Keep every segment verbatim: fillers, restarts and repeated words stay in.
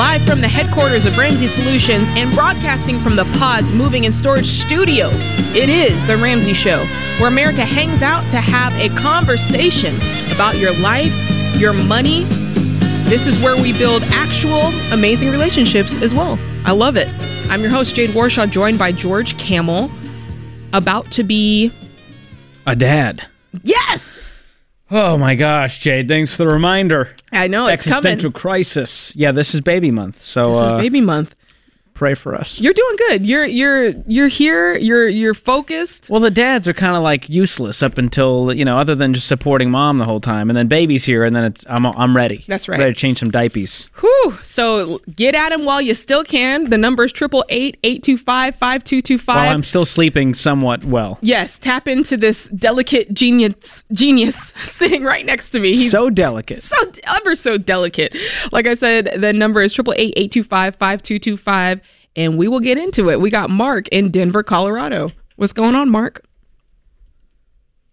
Live from the headquarters of Ramsey Solutions and broadcasting from the Pod's Moving and Storage Studio, it is The Ramsey Show, where America hangs out to have a conversation about your life, your money. This is where we build actual amazing relationships as well. I love it. I'm your host, Jade Warshaw, joined by George Kamel, about to be... a dad. Yes! Oh my gosh, Jade, thanks for the reminder. I know, it's coming. Existential crisis. Yeah, this is baby month. So This is uh, baby month. Pray for us. You're doing good. You're you're you're here. You're you're focused. Well, the dads are kind of like useless up until, you know, other than just supporting mom the whole time, and then baby's here, and then it's I'm I'm ready. That's right. Ready to change some diapers. Whew. So get at him while you still can. The number is eight eight eight, eight two five, five two two five. While I'm still sleeping somewhat well. Yes. Tap into this delicate genius genius sitting right next to me. He's so delicate. So ever so delicate. Like I said, the number is eight eight eight, eight two five, five two two five. And we will get into it. We got Mark in Denver, Colorado. What's going on, Mark?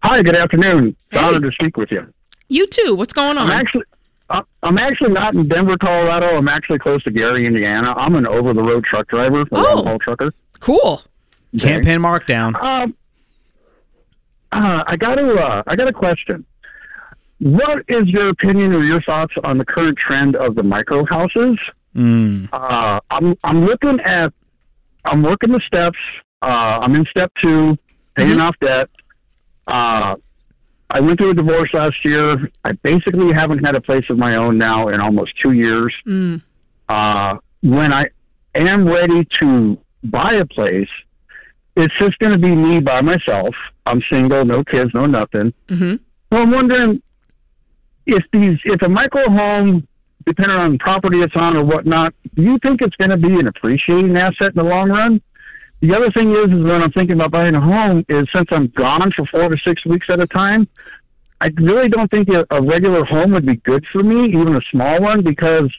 Hi, good afternoon. Hey. It's an honor to speak with you. You too. What's going on? I'm actually, I'm actually not in Denver, Colorado. I'm actually close to Gary, Indiana. I'm an over-the-road truck driver, a long haul trucker. Cool. Okay. Can't pin Mark down. Um, uh, I got a, uh, I got a question. What is your opinion or your thoughts on the current trend of the micro houses? Mm. Uh, I'm I'm looking at I'm working the steps. Uh, I'm in step two, paying mm-hmm. off debt. Uh, I went through a divorce last year. I basically haven't had a place of my own now in almost two years. Mm. Uh, when I am ready to buy a place, it's just going to be me by myself. I'm single, no kids, no nothing. Mm-hmm. So I'm wondering if these if a micro home, depending on the property it's on or whatnot, do you think it's going to be an appreciating asset in the long run? The other thing is, is when I'm thinking about buying a home is since I'm gone for four to six weeks at a time, I really don't think a, a regular home would be good for me, even a small one, because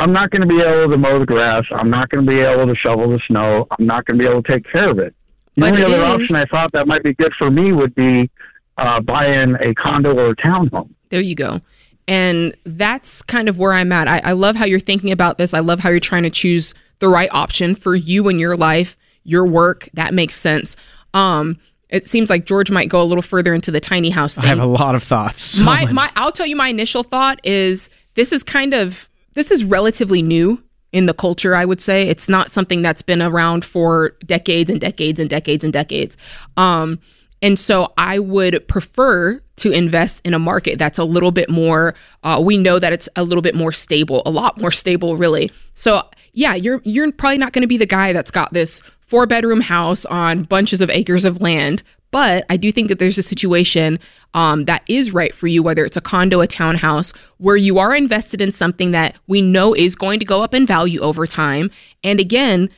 I'm not going to be able to mow the grass. I'm not going to be able to shovel the snow. I'm not going to be able to take care of it. The only other option I thought that might be good for me would be uh, buying a condo or a townhome. There you go. And that's kind of where I'm at. I, I love how you're thinking about this. I love how you're trying to choose the right option for you and your life, your work. That makes sense. Um, it seems like George might go a little further into the tiny house thing. I have a lot of thoughts. So my, my, I'll tell you my initial thought is this is kind of, this is relatively new in the culture, I would say. It's not something that's been around for decades and decades and decades and decades. Um, And so I would prefer to invest in a market that's a little bit more, uh, we know that it's a little bit more stable, a lot more stable, really. So yeah, you're you're probably not going to be the guy that's got this four bedroom house on bunches of acres of land. But I do think that there's a situation um, that is right for you, whether it's a condo, a townhouse, where you are invested in something that we know is going to go up in value over time. And again,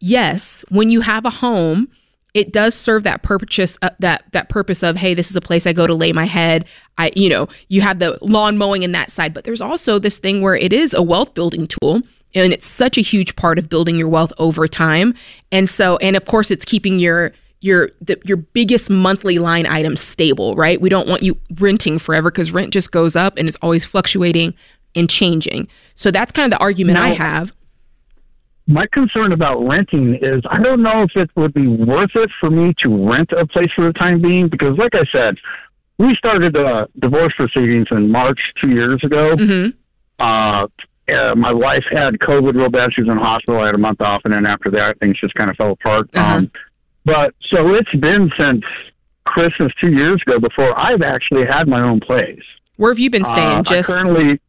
yes, when you have a home, it does serve that purpose, uh, that that purpose of, hey, this is a place I go to lay my head. I, you know, you have the lawn mowing in that side, but there's also this thing where it is a wealth building tool, and it's such a huge part of building your wealth over time. And so, and of course, it's keeping your your the, your biggest monthly line item stable, right? We don't want you renting forever because rent just goes up and it's always fluctuating and changing. So that's kind of the argument no. I have. My concern about renting is I don't know if it would be worth it for me to rent a place for the time being, because like I said, we started uh, divorce proceedings in March two years ago. Mm-hmm. Uh, uh, my wife had COVID real bad. She was in the hospital. I had a month off, and then after that, things just kind of fell apart. Uh-huh. Um, but so it's been since Christmas two years ago before I've actually had my own place. Where have you been staying? Uh, just I currently...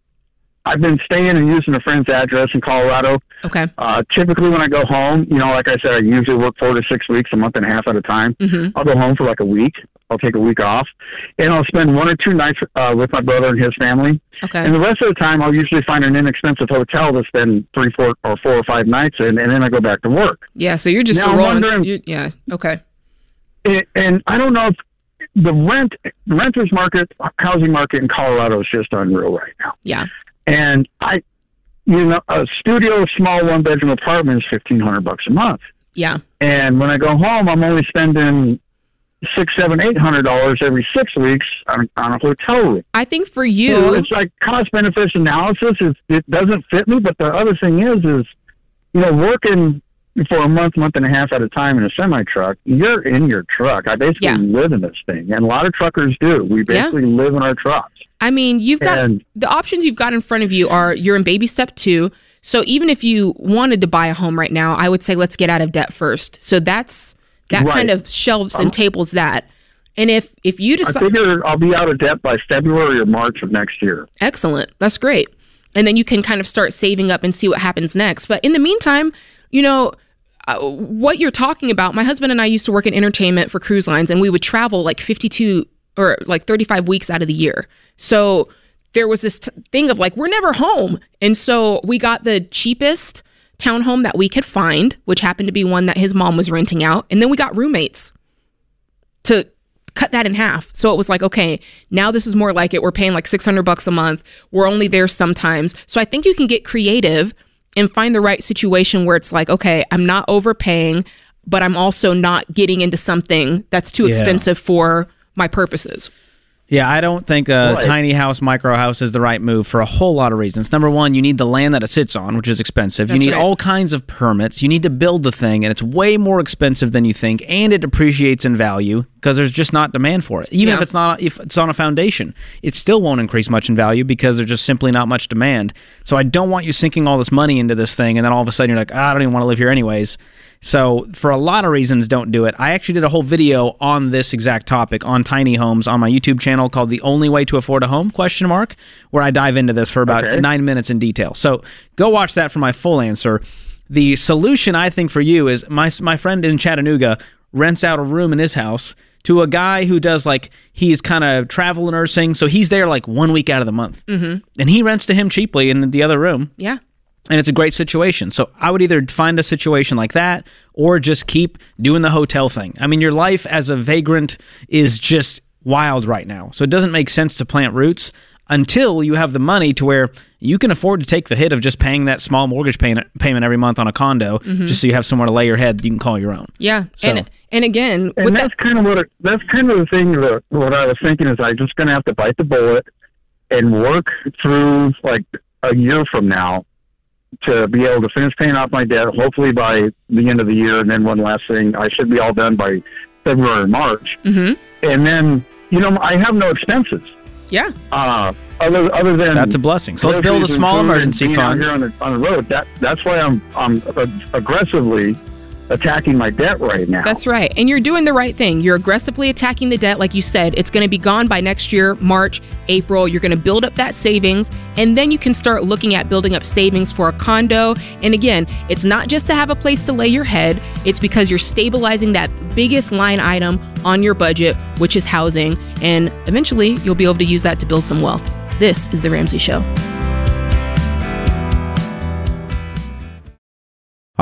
I've been staying and using a friend's address in Colorado. Okay. Uh, typically when I go home, you know, like I said, I usually work four to six weeks, a month and a half at a time. Mm-hmm. I'll go home for like a week. I'll take a week off, and I'll spend one or two nights uh, with my brother and his family. Okay. And the rest of the time, I'll usually find an inexpensive hotel to spend three, four, or four or five nights in, and then I go back to work. Yeah, so you're just now, rolling. You're, yeah, okay. And, and I don't know if the rent renter's market, housing market in Colorado is just unreal right now. Yeah. And I, you know, a studio, small one bedroom apartment is fifteen hundred bucks a month. Yeah. And when I go home, I'm only spending, six, seven, eight hundred dollars every six weeks on, on a hotel room. I think for you, so it's like cost benefits analysis. It, it doesn't fit me. But the other thing is, is you know, working for a month, month and a half at a time in a semi truck, you're in your truck. I basically yeah. live in this thing, and a lot of truckers do. We basically yeah. live in our trucks. I mean, you've got and, the options you've got in front of you are you're in baby step two. So even if you wanted to buy a home right now, I would say let's get out of debt first. So that's that right. kind of shelves and tables that. And if, if you decide... I figure I'll be out of debt by February or March of next year. Excellent. That's great. And then you can kind of start saving up and see what happens next. But in the meantime, you know, uh, what you're talking about, my husband and I used to work in entertainment for cruise lines, and we would travel like fifty-two or like thirty-five weeks out of the year. So there was this t- thing of like, we're never home. And so we got the cheapest townhome that we could find, which happened to be one that his mom was renting out. And then we got roommates to cut that in half. So it was like, okay, now this is more like it. We're paying like six hundred bucks a month. We're only there sometimes. So I think you can get creative and find the right situation where it's like, okay, I'm not overpaying, but I'm also not getting into something that's too yeah. expensive for my purposes. Yeah, I don't think a right. tiny house, micro house is the right move for a whole lot of reasons. Number one, you need the land that it sits on, which is expensive. That's you need right. all kinds of permits. You need to build the thing, and it's way more expensive than you think, and it depreciates in value because there's just not demand for it. Even yeah. if it's not, if it's on a foundation, it still won't increase much in value because there's just simply not much demand. So I don't want you sinking all this money into this thing, and then all of a sudden you're like, ah, I don't even want to live here anyways. So for a lot of reasons, don't do it. I actually did a whole video on this exact topic on tiny homes on my YouTube channel called The Only Way to Afford a Home, question mark, where I dive into this for about okay. nine minutes in detail. So go watch that for my full answer. The solution, I think, for you is my my friend in Chattanooga rents out a room in his house to a guy who does like, he's kind of travel nursing. So he's there like one week out of the month. Mm-hmm. And he rents to him cheaply in the other room. Yeah. And it's a great situation. So I would either find a situation like that or just keep doing the hotel thing. I mean, your life as a vagrant is just wild right now. So it doesn't make sense to plant roots until you have the money to where you can afford to take the hit of just paying that small mortgage pay- payment every month on a condo, mm-hmm. just so you have somewhere to lay your head you can call your own. Yeah. So. And and again, and with that's that- kind of what it, that's kind of the thing that what I was thinking is I'm just going to have to bite the bullet and work through like a year from now to be able to finish paying off my debt, hopefully by the end of the year. And then one last thing, I should be all done by February or March. Mm-hmm. And then, you know, I have no expenses. Yeah. Uh, other other than that's a blessing. So let's build a small emergency fund here on the on the road. That that's why I'm I'm aggressively attacking my debt right now. That's right. And you're doing the right thing. You're aggressively attacking the debt. Like you said, it's going to be gone by next year, March, April. You're going to build up that savings, and then you can start looking at building up savings for a condo. And again, it's not just to have a place to lay your head. It's because you're stabilizing that biggest line item on your budget, which is housing. And eventually you'll be able to use that to build some wealth. This is The Ramsey Show.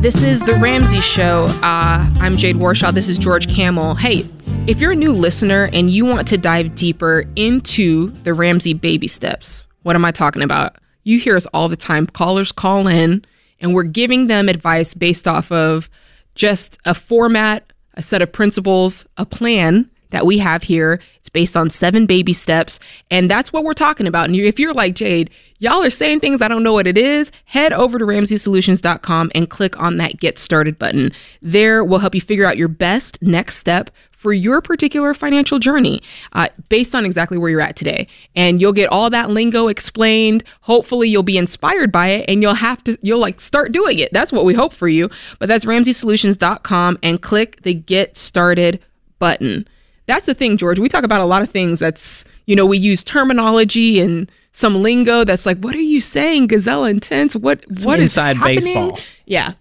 This is The Ramsey Show. Uh, I'm Jade Warshaw. This is George Kamel. Hey, if you're a new listener and you want to dive deeper into the Ramsey baby steps, what am I talking about? You hear us all the time. Callers call in, and we're giving them advice based off of just a format, a set of principles, a plan that we have here. It's based on seven baby steps, and that's what we're talking about. And if you're like, Jade, y'all are saying things I don't know what it is, head over to Ramsey Solutions dot com and click on that Get Started button. There we'll help you figure out your best next step for your particular financial journey uh, based on exactly where you're at today. And you'll get all that lingo explained. Hopefully you'll be inspired by it and you'll have to, you'll like start doing it. That's what we hope for you. But that's Ramsey Solutions dot com and click the Get Started button. That's the thing, George. We talk about a lot of things that's, you know, we use terminology and some lingo that's like, what are you saying? Gazelle intense? What, what is happening? Inside baseball. Yeah.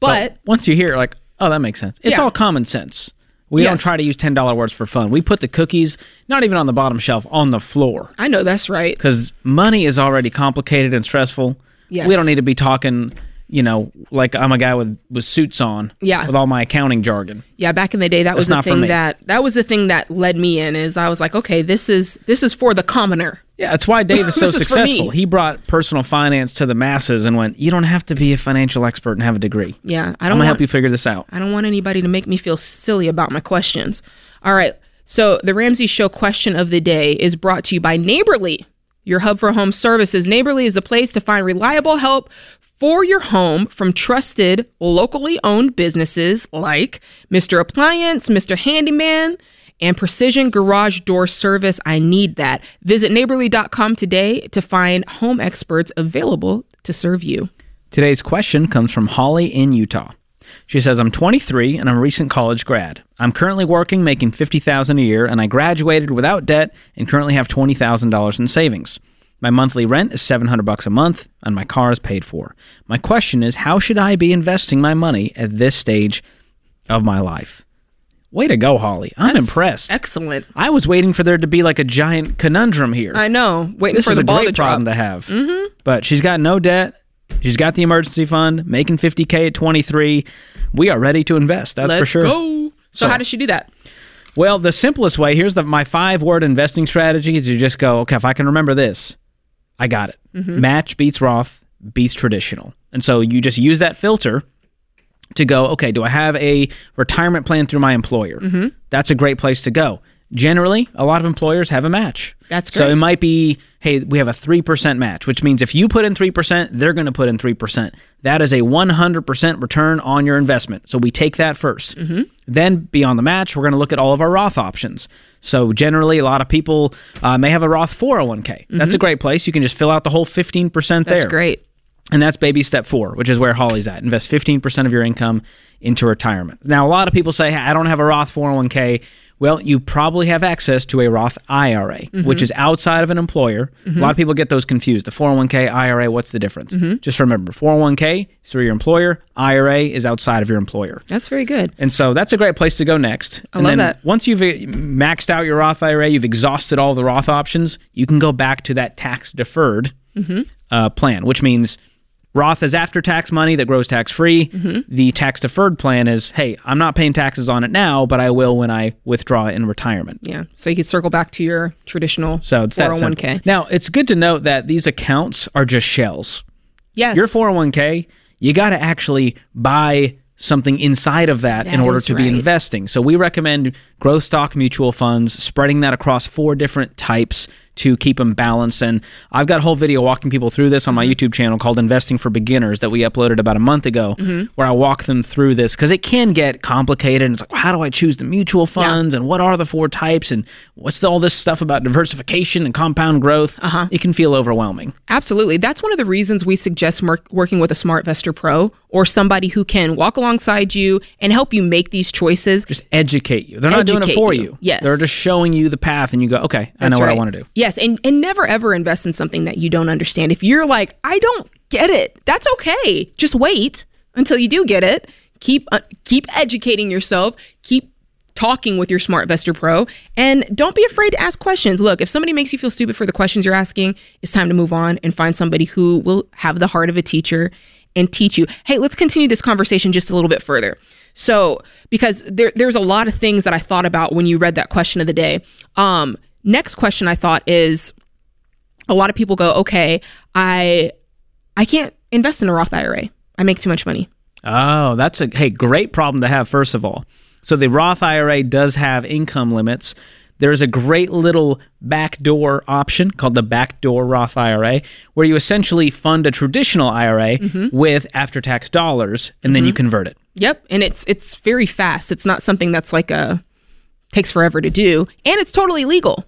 But, but once you hear it, like, oh, that makes sense. It's yeah. all common sense. We yes. don't try to use ten dollar words for fun. We put the cookies, not even on the bottom shelf, on the floor. I know, that's right. Because money is already complicated and stressful. Yes. We don't need to be talking, you know, like I'm a guy with, with suits on. Yeah. With all my accounting jargon. Yeah, back in the day, that was the thing that, that was the thing that led me in, is I was like, okay, this is this is for the commoner. Yeah, that's why Dave is so successful. He brought personal finance to the masses and went, you don't have to be a financial expert and have a degree. Yeah. I don't I'm going to help you figure this out. I don't want anybody to make me feel silly about my questions. All right. So the Ramsey Show question of the day is brought to you by Neighborly, your hub for home services. Neighborly is the place to find reliable help for your home from trusted, locally owned businesses like Mister Appliance, Mister Handyman, and Precision Garage Door Service. I need that. Visit Neighborly dot com today to find home experts available to serve you. Today's question comes from Holly in Utah. She says, I'm twenty-three and I'm a recent college grad. I'm currently working, making fifty thousand dollars a year, and I graduated without debt and currently have twenty thousand dollars in savings. My monthly rent is seven hundred bucks a month, and my car is paid for. My question is, how should I be investing my money at this stage of my life? Way to go, Holly. I'm That's impressed. Excellent. I was waiting for there to be like a giant conundrum here. I know. Waiting this for the ball to drop. This is a great problem to have. Mm-hmm. But she's got no debt. She's got the emergency fund, making fifty K at twenty-three. We are ready to invest. That's Let's for sure. Go. So, so how does she do that? Well, the simplest way, here's the, my five-word investing strategy, is you just go, okay, if I can remember this, I got it. Mm-hmm. Match beats Roth, beats traditional. And so you just use that filter to go, okay, do I have a retirement plan through my employer? Mm-hmm. That's a great place to go. Generally, a lot of employers have a match. That's great. So it might be, hey, we have a three percent match, which means if you put in three percent, they're going to put in three percent. That is a one hundred percent return on your investment. So we take that first. Mm-hmm. Then beyond the match, we're going to look at all of our Roth options. So generally, a lot of people uh, may have a Roth four oh one k. Mm-hmm. That's a great place. You can just fill out the whole fifteen percent there. That's great. And that's baby step four, which is where Holly's at. Invest fifteen percent of your income into retirement. Now, a lot of people say, hey, I don't have a Roth four oh one k. Well, you probably have access to a Roth I R A, mm-hmm. which is outside of an employer. Mm-hmm. A lot of people get those confused. The four oh one k, I R A, what's the difference? Mm-hmm. Just remember, four oh one k is through your employer. I R A is outside of your employer. That's very good. And so that's a great place to go next. I and love then that. Once you've maxed out your Roth I R A, you've exhausted all the Roth options, you can go back to that tax-deferred mm-hmm. uh, plan, which means Roth is after-tax money that grows tax-free. Mm-hmm. The tax-deferred plan is, hey, I'm not paying taxes on it now, but I will when I withdraw in retirement. Yeah, so you can circle back to your traditional so it's four oh one k. That now, it's good to note that these accounts are just shells. Yes. Your four oh one k, you got to actually buy something inside of that, that in order to right. be investing. So we recommend growth stock mutual funds, spreading that across four different types to keep them balanced. And I've got a whole video walking people through this on my YouTube channel called Investing for Beginners that we uploaded about a month ago, mm-hmm. where I walk them through this because it can get complicated. And it's like, well, how do I choose the mutual funds yeah. and what are the four types and what's the, all this stuff about diversification and compound growth? Uh-huh. It can feel overwhelming. Absolutely. That's one of the reasons we suggest mer- working with a SmartVestor Pro or somebody who can walk alongside you and help you make these choices. Just educate you. They're not educate doing it for you. you. Yes. They're just showing you the path and you go, okay, That's I know what right. I want to do. Yeah. Yes, and, and never, ever invest in something that you don't understand. If you're like, I don't get it, that's okay. Just wait until you do get it. Keep uh, keep educating yourself. Keep talking with your SmartVestor Pro. And don't be afraid to ask questions. Look, if somebody makes you feel stupid for the questions you're asking, it's time to move on and find somebody who will have the heart of a teacher and teach you. Hey, let's continue this conversation just a little bit further. So, because there, there's a lot of things that I thought about when you read that question of the day. Um... Next question I thought is, a lot of people go, okay, I I can't invest in a Roth I R A. I make too much money. Oh, that's a hey great problem to have, first of all. So the Roth I R A does have income limits. There's a great little backdoor option called the backdoor Roth I R A, where you essentially fund a traditional I R A mm-hmm. with after-tax dollars, and mm-hmm. then you convert it. Yep, and it's it's very fast. It's not something that's like a, takes forever to do, and it's totally legal.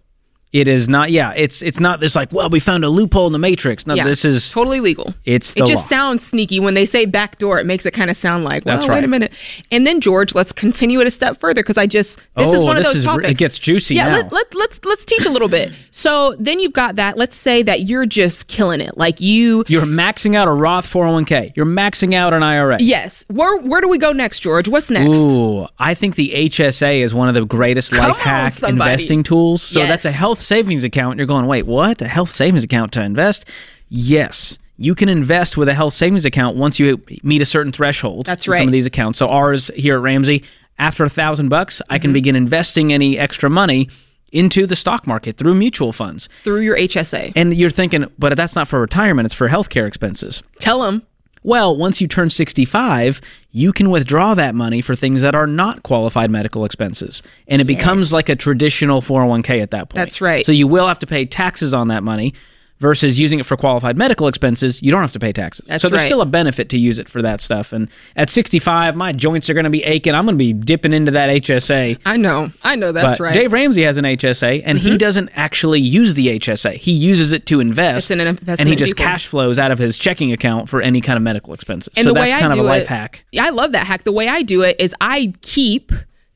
It is not, yeah, it's it's not this like, well, we found a loophole in the Matrix. No, yeah, this is... totally legal. It's the It just law. Sounds sneaky. When they say back door, it makes it kind of sound like, well, That's right. wait a minute. And then, George, let's continue it a step further, because I just... This oh, is one this of those is, topics. It gets juicy yeah, now. Yeah, let, let, let's, let's teach a little bit. So then you've got that. Let's say that you're just killing it. Like you... You're maxing out a Roth four oh one k. You're maxing out an I R A. Yes. Where, where do we go next, George? What's next? Ooh, I think the H S A is one of the greatest Come life hack somebody. investing tools. So yes. that's a health savings account. You're going, wait, what? A health savings account to invest? Yes, you can invest with a health savings account once you meet a certain threshold. That's right. Some of these accounts. So ours here at Ramsey, after a thousand bucks, I can begin investing any extra money into the stock market through mutual funds, through your H S A. And you're thinking, but that's not for retirement; it's for healthcare expenses. Tell them. Well, once you turn sixty-five, you can withdraw that money for things that are not qualified medical expenses. And it yes. becomes like a traditional four oh one k at that point. That's right. So you will have to pay taxes on that money versus using it for qualified medical expenses. You don't have to pay taxes. That's so there's right. still a benefit to use it for that stuff. And at sixty-five, my joints are going to be aching. I'm going to be dipping into that H S A. I know. I know that's but right. Dave Ramsey has an H S A, and mm-hmm. he doesn't actually use the H S A. He uses it to invest, an investment and he just people. cash flows out of his checking account for any kind of medical expenses. And so the that's way kind I of a life it, hack. I love that hack. The way I do it is I keep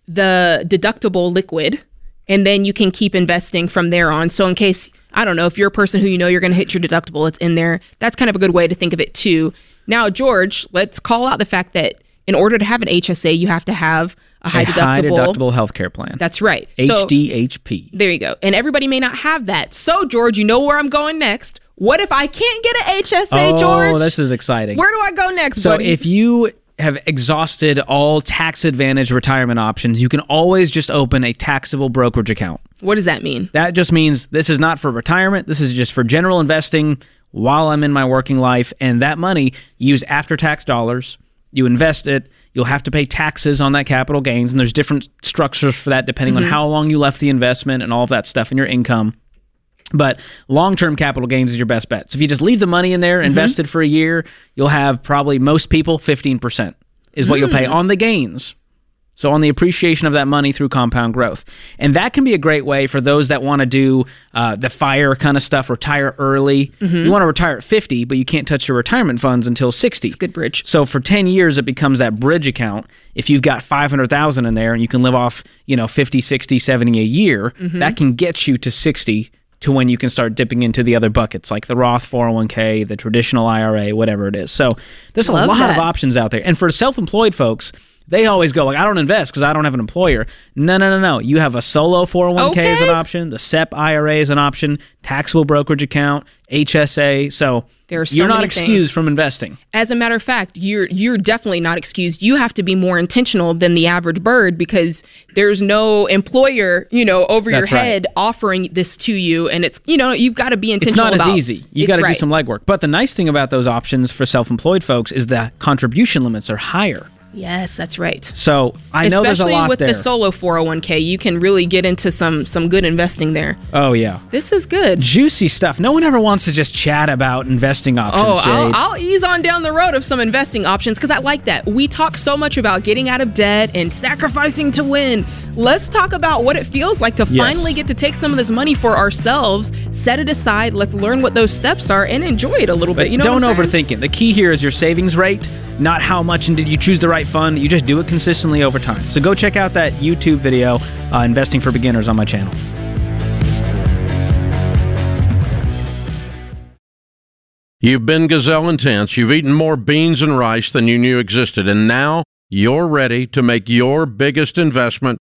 the deductible liquid, and then you can keep investing from there on. So in case... I don't know, if you're a person who you know you're going to hit your deductible, it's in there. That's kind of a good way to think of it too. Now, George, let's call out the fact that in order to have an H S A, you have to have a high a deductible. high deductible healthcare plan. That's right. H D H P. So, there you go. And everybody may not have that. So, George, you know where I'm going next. What if I can't get an H S A, oh, George? Oh, this is exciting. Where do I go next, So, buddy? If you have exhausted all tax advantage retirement options, you can always just open a taxable brokerage account. What does that mean? That just means this is not for retirement. This is just for general investing while I'm in my working life. And that money, you use after-tax dollars. You invest it. You'll have to pay taxes on that capital gains. And there's different structures for that depending mm-hmm. on how long you left the investment and all of that stuff in your income. But long-term capital gains is your best bet. So if you just leave the money in there, mm-hmm. invest it for a year, you'll have probably most people fifteen percent is what mm. you'll pay on the gains. So on the appreciation of that money through compound growth. And that can be a great way for those that want to do uh, the FIRE kind of stuff, retire early. Mm-hmm. You want to retire at fifty, but you can't touch your retirement funds until sixty. It's a good bridge. So for ten years, it becomes that bridge account. If you've got five hundred thousand dollars in there and you can live off, you know, fifty, sixty, seventy a year, mm-hmm. that can get you to sixty to when you can start dipping into the other buckets like the Roth four oh one k, the traditional I R A, whatever it is. So there's a Love lot that. of options out there. And for self-employed folks, they always go like, I don't invest because I don't have an employer. No, no, no, no. You have a solo four oh one k okay. is an option. The S E P I R A is an option. Taxable brokerage account, H S A. So, there are so you're not excused things. from investing. As a matter of fact, you're you're definitely not excused. You have to be more intentional than the average bird because there's no employer, you know, over That's your head right. offering this to you. And it's, you know, you've got to be intentional about It's not about, as easy. You got to right. do some legwork. But the nice thing about those options for self-employed folks is that contribution limits are higher. Yes, that's right. So I know Especially there's a lot with there. the solo four oh one k, you can really get into some some good investing there. Oh, yeah. This is good. Juicy stuff. No one ever wants to just chat about investing options, Oh, Jade. I'll, I'll ease on down the road of some investing options because I like that. We talk so much about getting out of debt and sacrificing to win. Let's talk about what it feels like to yes. finally get to take some of this money for ourselves, set it aside, let's learn what those steps are, and enjoy it a little but bit. You know Don't overthink it. The key here is your savings rate, not how much and did you choose the right fund. You just do it consistently over time. So go check out that YouTube video, uh, Investing for Beginners, on my channel. You've been gazelle intense. You've eaten more beans and rice than you knew existed. And now you're ready to make your biggest investment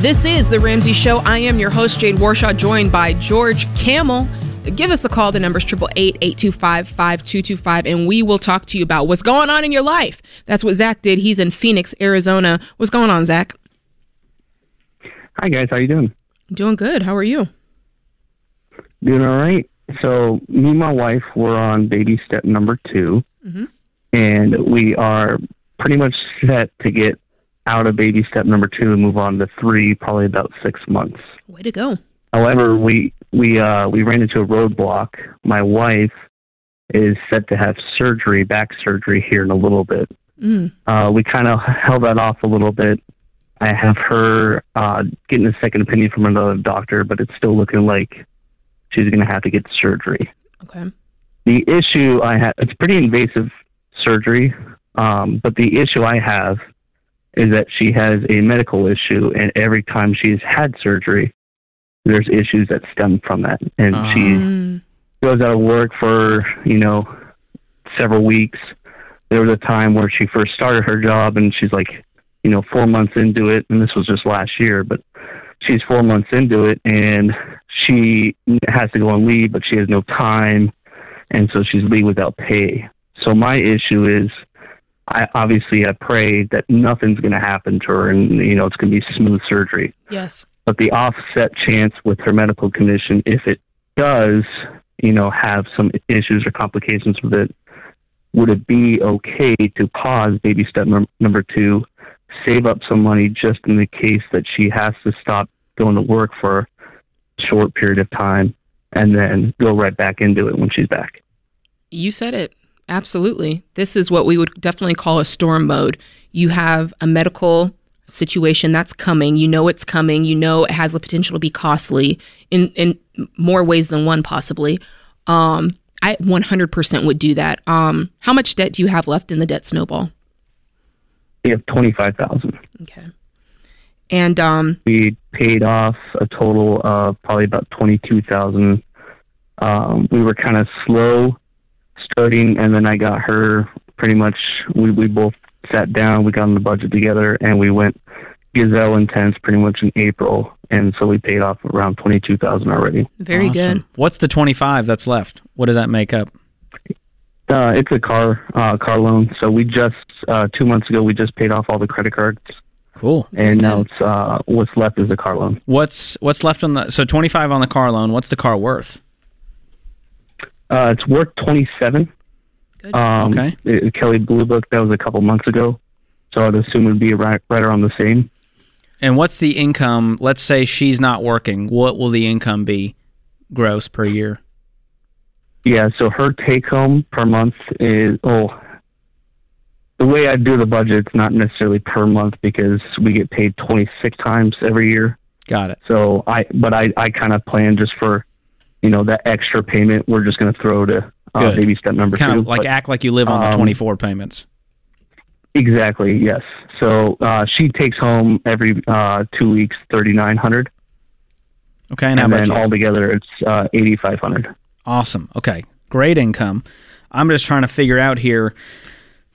This is The Ramsey Show. I am your host, Jade Warshaw, joined by George Kamel. Give us a call. The number's eight eight eight, eight two five, five two two five, and we will talk to you about what's going on in your life. That's what Zach did. He's in Phoenix, Arizona. What's going on, Zach? Hi, guys. How you doing? Doing good. How are you? Doing all right. So me and my wife, we're on baby step number two, mm-hmm. and we are pretty much set to get out of baby step number two and move on to three, probably about six months. Way to go. However, we, we, uh, we ran into a roadblock. My wife is set to have surgery, back surgery here in a little bit. Mm. Uh, we kind of held that off a little bit. I have her, uh, getting a second opinion from another doctor, but it's still looking like she's going to have to get surgery. Okay. The issue I have, it's pretty invasive surgery. Um, but the issue I have is that she has a medical issue, and every time she's had surgery, there's issues that stem from that. And um. she goes out of work for, you know, several weeks. There was a time where she first started her job, and she's like, you know, four months into it, and this was just last year, but she's four months into it, and she has to go on leave, but she has no time, and so she's leave without pay. So my issue is, I obviously I pray that nothing's going to happen to her and, you know, it's going to be smooth surgery. Yes. But the offset chance with her medical condition, if it does, you know, have some issues or complications with it, would it be okay to pause baby step num- number two, save up some money just in the case that she has to stop going to work for a short period of time and then go right back into it when she's back? You said it. Absolutely. This is what we would definitely call a storm mode. You have a medical situation that's coming. You know it's coming. You know it has the potential to be costly in, in more ways than one possibly. Um, I one hundred percent would do that. Um, how much debt do you have left in the debt snowball? We have twenty-five thousand dollars. Okay. And um, we paid off a total of probably about twenty-two thousand dollars. Um, we were kind of slow starting, and then I got her pretty much, we, we both sat down, we got on the budget together, and we went gazelle intense pretty much in April, and so we paid off around twenty-two thousand dollars already. Very awesome. Good. What's the twenty-five that's left? What does that make up? Uh, it's a car uh, car loan, so we just, uh, two months ago, we just paid off all the credit cards. Cool. And now it's, uh, what's left is a car loan. What's what's left on the, so twenty-five on the car loan, what's the car worth? Uh, it's worth twenty-seven. Good. Um, okay. It, Kelly Blue Book, that was a couple months ago, so I'd assume it would be right, right around the same. And what's the income? Let's say she's not working. What will the income be gross per year? Yeah, so her take-home per month is, oh, the way I do the budget, it's not necessarily per month because we get paid twenty-six times every year. Got it. So I, but I, I kind of plan just for, you know, that extra payment we're just going to throw to uh, baby step number kind two. Kind of like but, act like you live on um, the twenty-four payments. Exactly, yes. So uh, she takes home every uh, two weeks thirty-nine hundred dollars. Okay, and, and how about then you? Altogether it's uh, eighty-five hundred dollars. Awesome. Okay, great income. I'm just trying to figure out here,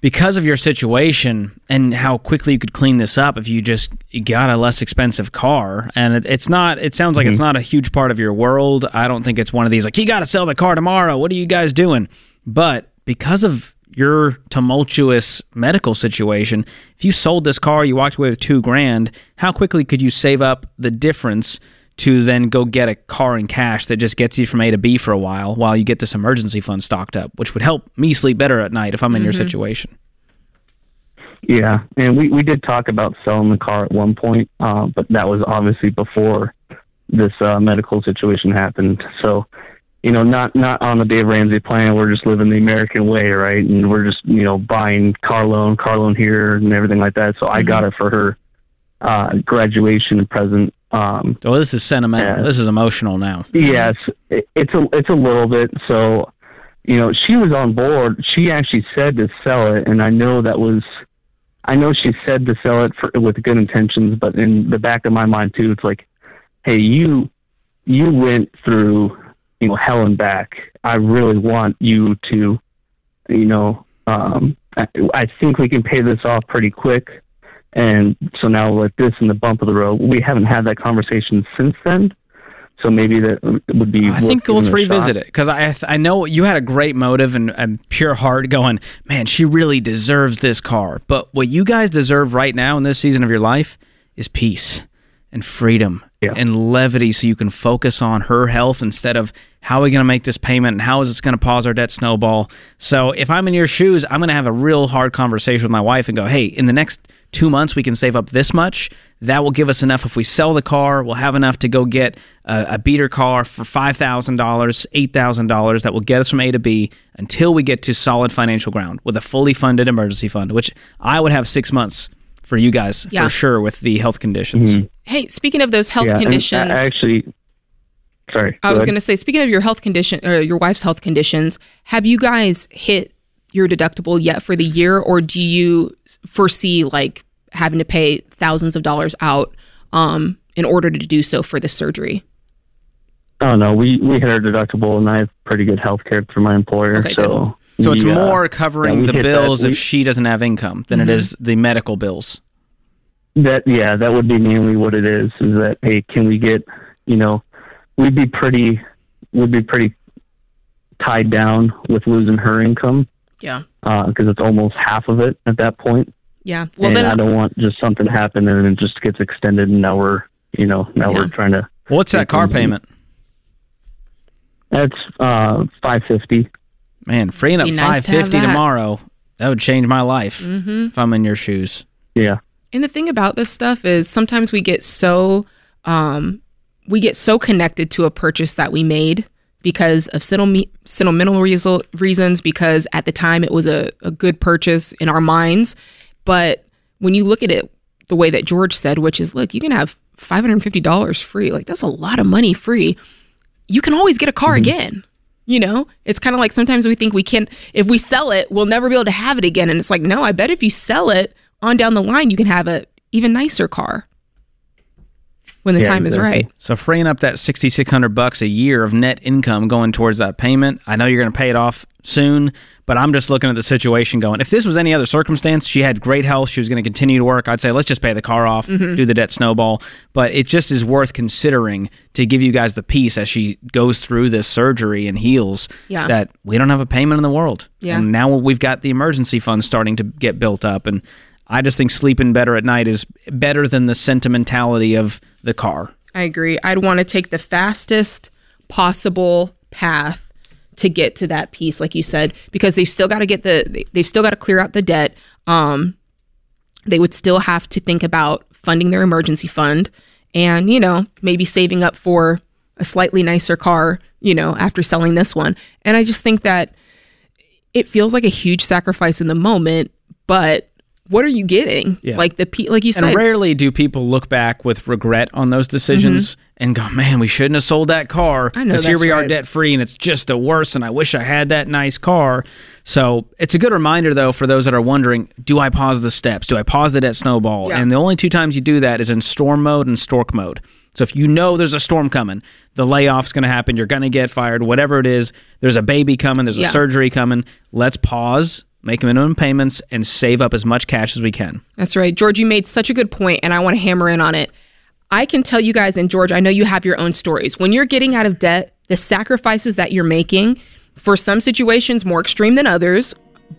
because of your situation and how quickly you could clean this up if you just got a less expensive car, and it, it's not, it sounds like mm-hmm. it's not a huge part of your world. I don't think it's one of these, like, you got to sell the car tomorrow. What are you guys doing? But because of your tumultuous medical situation, if you sold this car, you walked away with two grand, how quickly could you save up the difference to then go get a car in cash that just gets you from A to B for a while while you get this emergency fund stocked up, which would help me sleep better at night if I'm in mm-hmm. your situation. Yeah, and we, we did talk about selling the car at one point, uh, but that was obviously before this uh, medical situation happened. So, you know, not, not on the Dave Ramsey plan. We're just living the American way, right? And we're just, you know, buying car loan, car loan here and everything like that. So mm-hmm. I got it for her uh, graduation present. Um, oh, this is sentimental. Uh, this is emotional now. Yes, it, it's a it's a little bit. So, you know, she was on board. She actually said to sell it, and I know that was, I know she said to sell it for, with good intentions, but in the back of my mind too, it's like, hey, you you went through, you know, hell and back. I really want you to, you know, um, I, I think we can pay this off pretty quick. And so now with this and the bump of the road, we haven't had that conversation since then. So maybe that would be... I think let's revisit it, because I I know you had a great motive and a pure heart going, man, she really deserves this car. But what you guys deserve right now in this season of your life is peace and freedom yeah. and levity, so you can focus on her health instead of how are we going to make this payment and how is this going to pause our debt snowball. So if I'm in your shoes, I'm going to have a real hard conversation with my wife and go, hey, in the next... two months, we can save up this much. That will give us enough. If we sell the car, we'll have enough to go get a, a beater car for five thousand dollars, eight thousand dollars that will get us from A to B until we get to solid financial ground with a fully funded emergency fund, which I would have six months for you guys yeah. for sure with the health conditions. Mm-hmm. Hey, speaking of those health yeah, conditions, I actually, sorry, I go was going to say, speaking of your health condition or your wife's health conditions, have you guys hit your deductible yet for the year, or do you foresee like having to pay thousands of dollars out um, in order to do so for the surgery? Oh no, we we hit our deductible, and I have pretty good health care through my employer. Okay, so good. So it's we, more covering yeah, the bills we, if she doesn't have income than mm-hmm. it is the medical bills. That yeah, that would be mainly what it is. Is that hey, can we get you know we'd be pretty we'd be pretty tied down with losing her income. Yeah. Because uh, it's almost half of it at that point. Yeah. Well, and then I don't want just something to happen and it just gets extended and now we're, you know, now yeah. we're trying to... Well, what's that car payment? That's uh, five hundred fifty dollars. Man, freeing up nice five hundred fifty dollars to tomorrow, that would change my life mm-hmm. if I'm in your shoes. Yeah. And the thing about this stuff is sometimes we get so, um, we get so connected to a purchase that we made because of sentimental reasons, because at the time it was a, a good purchase in our minds. But when you look at it the way that George said, which is, look, you can have five hundred fifty dollars free. Like, that's a lot of money free. You can always get a car mm-hmm. again. You know, it's kind of like sometimes we think we can't, if we sell it, we'll never be able to have it again. And it's like, no, I bet if you sell it on down the line, you can have an even nicer car when the yeah, time is exactly. right. So freeing up that sixty-six hundred bucks a year of net income going towards that payment. I know you're going to pay it off soon, but I'm just looking at the situation going, if this was any other circumstance, she had great health, she was going to continue to work, I'd say let's just pay the car off, mm-hmm. do the debt snowball. But it just is worth considering to give you guys the peace as she goes through this surgery and heals yeah. that we don't have a payment in the world. Yeah. And now we've got the emergency fund starting to get built up, and I just think sleeping better at night is better than the sentimentality of the car. I agree. I'd want to take the fastest possible path to get to that piece, like you said, because they've still got to get the, they've still got to clear out the debt. Um, they would still have to think about funding their emergency fund and, you know, maybe saving up for a slightly nicer car, you know, after selling this one. And I just think that it feels like a huge sacrifice in the moment, but what are you getting? Yeah. Like the like you said. And rarely do people look back with regret on those decisions mm-hmm. and go, man, we shouldn't have sold that car. I know, because here we right. are debt free and it's just the worst and I wish I had that nice car. So it's a good reminder though for those that are wondering, do I pause the steps? Do I pause the debt snowball? Yeah. And the only two times you do that is in storm mode and stork mode. So if you know there's a storm coming, the layoff's going to happen, you're going to get fired, whatever it is, there's a baby coming, there's yeah. a surgery coming, let's pause, make minimum payments, and save up as much cash as we can. That's right. George, you made such a good point, and I want to hammer in on it. I can tell you guys, and George, I know you have your own stories. When you're getting out of debt, the sacrifices that you're making, for some situations more extreme than others,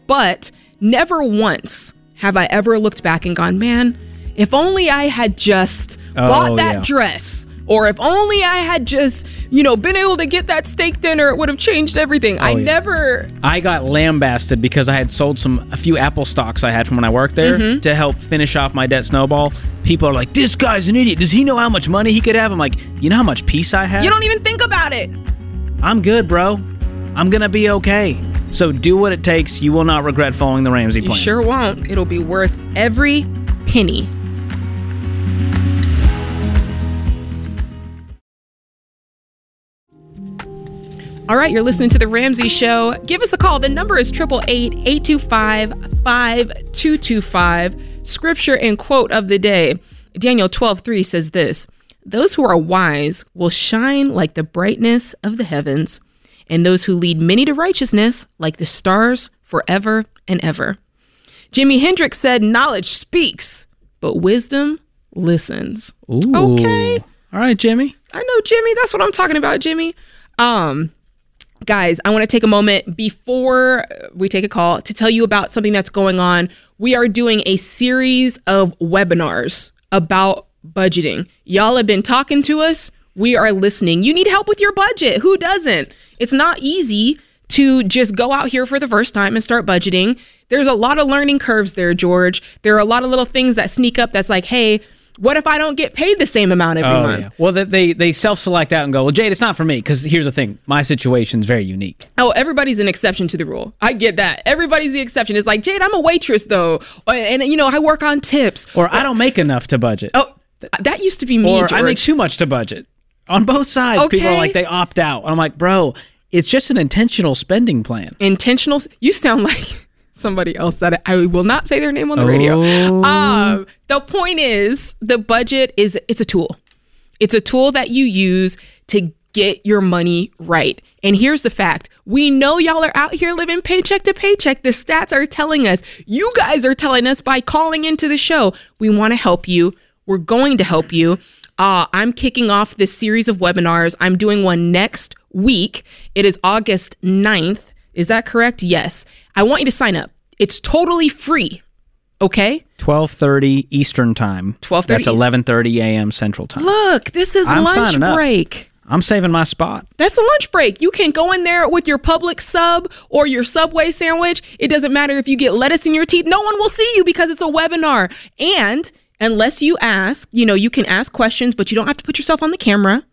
but never once have I ever looked back and gone, man, if only I had just oh, bought that yeah. dress, or if only I had just, you know, been able to get that steak dinner, it would have changed everything. Oh, I yeah. never... I got lambasted because I had sold some a few Apple stocks I had from when I worked there mm-hmm. to help finish off my debt snowball. People are like, this guy's an idiot. Does he know how much money he could have? I'm like, you know how much peace I have? You don't even think about it. I'm good, bro. I'm going to be okay. So do what it takes. You will not regret following the Ramsey plan. You sure won't. It'll be worth every penny. All right, you're listening to The Ramsey Show. Give us a call. The number is eight eight eight, eight two five, five two two five. Scripture and quote of the day. Daniel twelve three says this, Those who are wise will shine like the brightness of the heavens, and those who lead many to righteousness like the stars forever and ever. Jimi Hendrix said, knowledge speaks, but wisdom listens. Ooh. Okay. All right, Jimmy. I know, Jimmy. That's what I'm talking about, Jimmy. Um, guys, I want to take a moment before we take a call to tell you about something that's going on. We are doing a series of webinars about budgeting. Y'all have been talking to us. We are listening. You need help with your budget. Who doesn't? It's not easy to just go out here for the first time and start budgeting. There's a lot of learning curves there, George. There are a lot of little things that sneak up that's like, hey, what if I don't get paid the same amount every oh, month? Yeah. Well, they they self-select out and go, well, Jade, it's not for me, because here's the thing. My situation's very unique. Oh, everybody's an exception to the rule. I get that. Everybody's the exception. It's like, Jade, I'm a waitress, though. And, and you know, I work on tips. Or, or I don't make enough to budget. Oh, that used to be me, or George. I make too much to budget. On both sides, okay. People are like, they opt out. And I'm like, bro, it's just an intentional spending plan. Intentional? You sound like somebody else that I will not say their name on the oh. radio. Um, the point is, the budget is, it's a tool. It's a tool that you use to get your money right. And here's the fact. We know y'all are out here living paycheck to paycheck. The stats are telling us. You guys are telling us by calling into the show. We want to help you. We're going to help you. Uh, I'm kicking off this series of webinars. I'm doing one next week. It is August ninth. Is that correct? Yes. I want you to sign up. It's totally free. Okay? twelve thirty Eastern time. twelve thirty. That's eleven thirty a.m. Central time. Look, this is I'm lunch break. Up. I'm saving my spot. That's a lunch break. You can go in there with your Publix sub or your Subway sandwich. It doesn't matter if you get lettuce in your teeth. No one will see you because it's a webinar. And unless you ask, you know, you can ask questions, but you don't have to put yourself on the camera.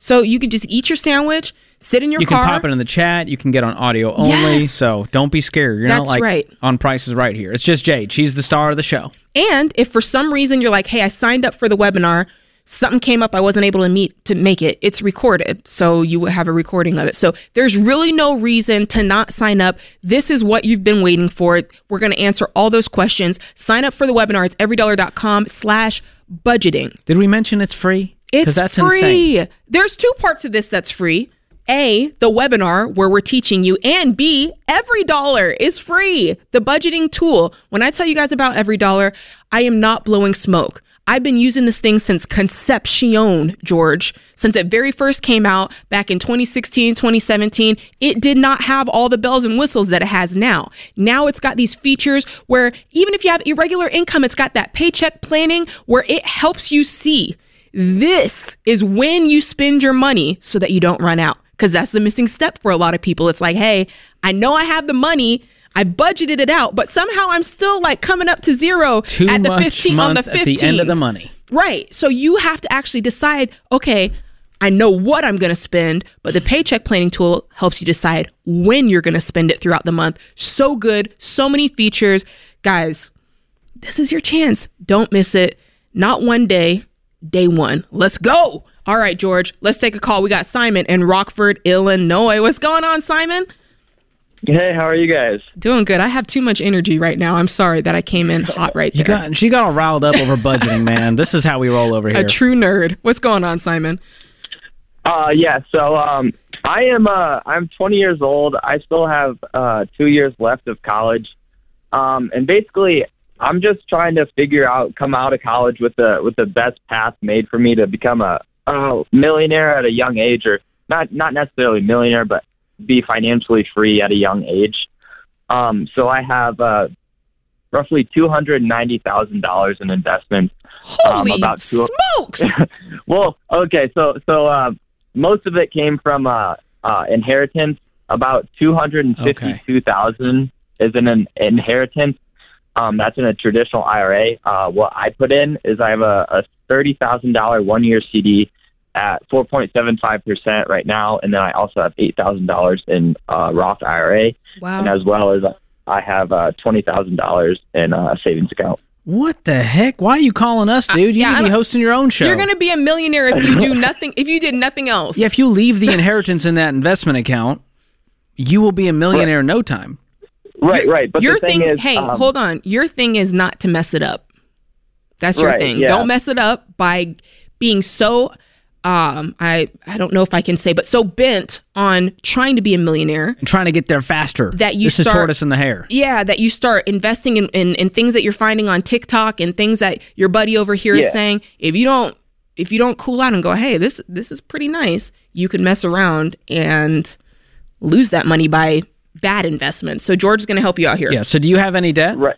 So you can just eat your sandwich, sit in your you car. You can pop it in the chat. You can get on audio only. Yes. So don't be scared. You're That's not like right. on Price is Right here. It's just Jade. She's the star of the show. And if for some reason you're like, hey, I signed up for the webinar. Something came up. I wasn't able to meet to make it. It's recorded. So you would have a recording of it. So there's really no reason to not sign up. This is what you've been waiting for. We're going to answer all those questions. Sign up for the webinar. It's everydollar.com slash budgeting. Did we mention it's free? It's that's free. Insane. There's two parts of this that's free. A, the webinar where we're teaching you, and B, every dollar is free. The budgeting tool. When I tell you guys about every dollar, I am not blowing smoke. I've been using this thing since conception, George. Since it very first came out back in twenty sixteen, twenty seventeen, it did not have all the bells and whistles that it has now. Now it's got these features where even if you have irregular income, it's got that paycheck planning where it helps you see this is when you spend your money so that you don't run out, because that's the missing step for a lot of people. It's like, hey, I know I have the money. I budgeted it out, but somehow I'm still like coming up to zero Too at the much 15 month on the 15th. At the end of the money. Right. So you have to actually decide, okay, I know what I'm going to spend, but the paycheck planning tool helps you decide when you're going to spend it throughout the month. So good. So many features. Guys, this is your chance. Don't miss it. Not one day. Day one. Let's go. All right, George, let's take a call. We got Simon in Rockford, Illinois. What's going on, Simon? Hey, how are you guys? Doing good. I have too much energy right now. I'm sorry that I came in hot right there. You got, she got all riled up over budgeting, man. This is how we roll over here. A true nerd. What's going on, Simon? Uh, yeah, so um, I am, uh, I'm twenty years old. I still have uh, two years left of college. Um, and basically, I'm just trying to figure out, come out of college with the with the best path made for me to become a, a millionaire at a young age, or not not necessarily millionaire, but be financially free at a young age. Um, so I have uh, roughly two hundred ninety thousand dollars in investments. Holy um, about two- smokes! Well, okay, so so uh, most of it came from uh, uh, inheritance. About two hundred fifty-two thousand dollars okay. is an, an inheritance. Um, that's in a traditional I R A. Uh, what I put in is I have a, a thirty thousand dollars one-year C D at four point seven five percent right now, and then I also have eight thousand dollars in uh, Roth I R A, wow. and as well as I have uh, twenty thousand dollars in a uh, savings account. What the heck? Why are you calling us, dude? You uh, yeah, need to be hosting your own show. You're going to be a millionaire if you do nothing. If you did nothing else. Yeah, if you leave the inheritance in that investment account, you will be a millionaire right. in no time. Right, your, right. But your the thing, thing is, hey, um, hold on. Your thing is not to mess it up. That's your right, thing. Yeah. Don't mess it up by being so, um, I, I don't know if I can say, but so bent on trying to be a millionaire. And trying to get there faster. That you this start, is tortoise in the hare. Yeah, that you start investing in, in, in things that you're finding on TikTok and things that your buddy over here yeah. is saying. If you don't if you don't cool out and go, hey, this this is pretty nice, you can mess around and lose that money by bad investments. So George is going to help you out here. Yeah, so do you have any debt? Right.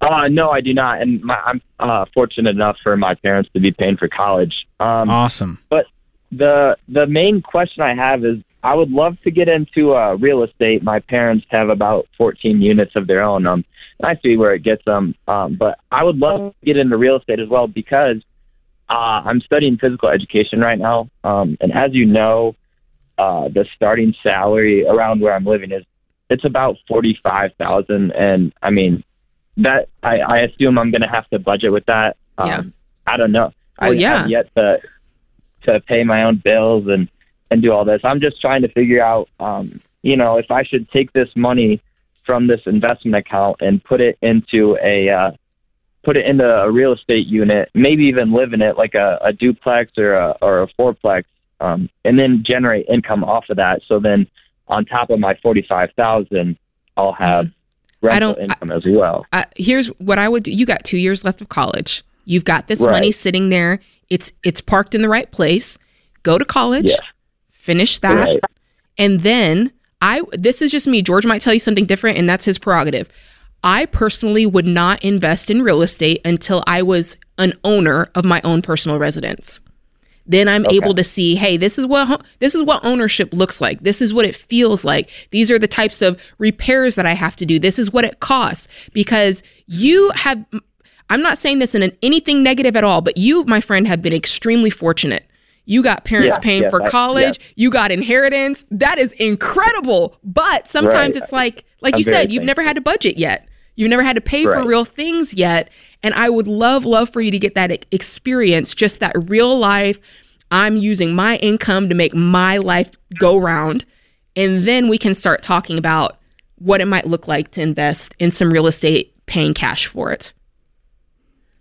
Uh, no, I do not. And my, I'm uh, fortunate enough for my parents to be paying for college. Um, awesome. But the the main question I have is I would love to get into uh, real estate. My parents have about fourteen units of their own. Um, and I see where it gets them. Um, but I would love to get into real estate as well because uh, I'm studying physical education right now. Um, and as you know, uh, the starting salary around where I'm living is it's about forty-five thousand dollars. And I mean, That I, I assume I'm going to have to budget with that. Um, yeah. I don't know. Well, I, yeah. I've yet to to pay my own bills and, and do all this. I'm just trying to figure out, um, you know, if I should take this money from this investment account and put it into a uh, put it into a real estate unit, maybe even live in it like a, a duplex or a, or a fourplex, um, and then generate income off of that. So then, on top of my forty-five thousand dollars, I'll have. Mm-hmm. I don't, income as well. I, I, here's what I would do. You got two years left of college. You've got this right. money sitting there. It's it's parked in the right place. Go to college, yeah. finish that. Right. And then I this is just me. George might tell you something different, and that's his prerogative. I personally would not invest in real estate until I was an owner of my own personal residence. Then I'm okay. able to see, hey, this is what this is what ownership looks like. This is what it feels like. These are the types of repairs that I have to do. This is what it costs because you have. I'm not saying this in an, anything negative at all, but you, my friend, have been extremely fortunate. You got parents yeah, paying yeah, for that, college. Yeah. You got inheritance. That is incredible. But sometimes right. it's like, like I'm you said, you've never had to budget yet. You've never had to pay right. for real things yet. And I would love, love for you to get that experience, just that real life. I'm using my income to make my life go round. And then we can start talking about what it might look like to invest in some real estate, paying cash for it.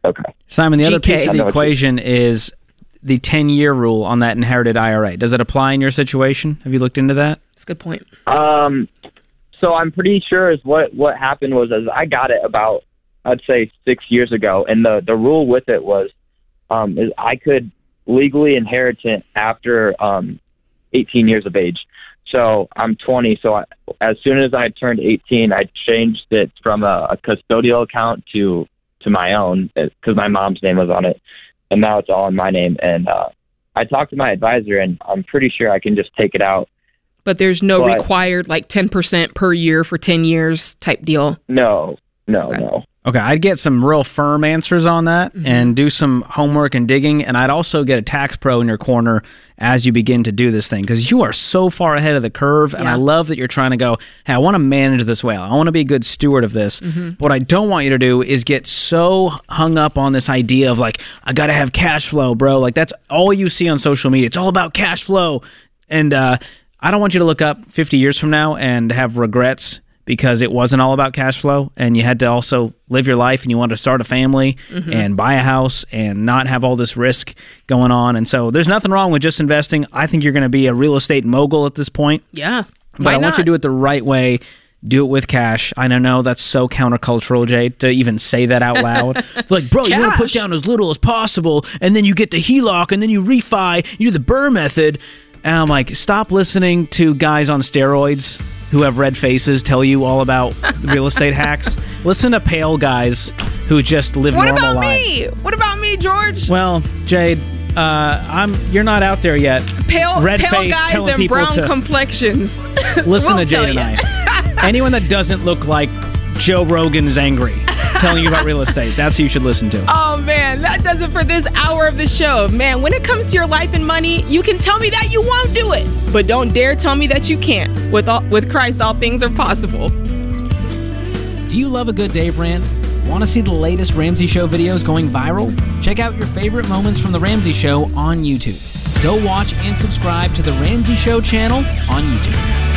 Okay. Simon, the G K. Other piece of the equation is the ten-year rule on that inherited I R A. Does it apply in your situation? Have you looked into that? That's a good point. Um... So I'm pretty sure is what, what happened was is I got it about, I'd say six years ago. And the, the rule with it was um, is I could legally inherit it after um, eighteen years of age. So I'm twenty. So I, as soon as I turned eighteen, I changed it from a, a custodial account to, to my own because my mom's name was on it. And now it's all in my name. And uh, I talked to my advisor and I'm pretty sure I can just take it out. But there's no but, required like ten percent per year for ten years type deal? No, no, okay. no. Okay, I'd get some real firm answers on that mm-hmm. and do some homework and digging. And I'd also get a tax pro in your corner as you begin to do this thing because you are so far ahead of the curve. Yeah. And I love that you're trying to go, hey, I want to manage this well. I want to be a good steward of this. Mm-hmm. But what I don't want you to do is get so hung up on this idea of like, I got to have cash flow, bro. Like that's all you see on social media. It's all about cash flow. And, uh, I don't want you to look up fifty years from now and have regrets because it wasn't all about cash flow and you had to also live your life and you wanted to start a family mm-hmm. and buy a house and not have all this risk going on. And so there's nothing wrong with just investing. I think you're going to be a real estate mogul at this point. Yeah. But I not? want you to do it the right way. Do it with cash. I don't know. That's so countercultural, Jade, to even say that out loud. Like, bro, cash. You want to put down as little as possible and then you get the HELOC and then you refi, you do the Burr method. And I'm like, stop listening to guys on steroids who have red faces tell you all about real estate hacks. Listen to pale guys who just live what normal lives. What about me? What about me, George? Well, Jade, uh, I'm you're not out there yet. Pale, red pale face guys and brown to complexions. Listen we'll to Jade and I. Anyone that doesn't look like Joe Rogan's angry. Telling you about real estate. That's who you should listen to. Oh, man. That does it for this hour of the show. Man, when it comes to your life and money, you can tell me that you won't do it. But don't dare tell me that you can't. With all, with Christ, all things are possible. Do you love a good Dave rant? Want to see the latest Ramsey Show videos going viral? Check out your favorite moments from The Ramsey Show on YouTube. Go watch and subscribe to The Ramsey Show channel on YouTube.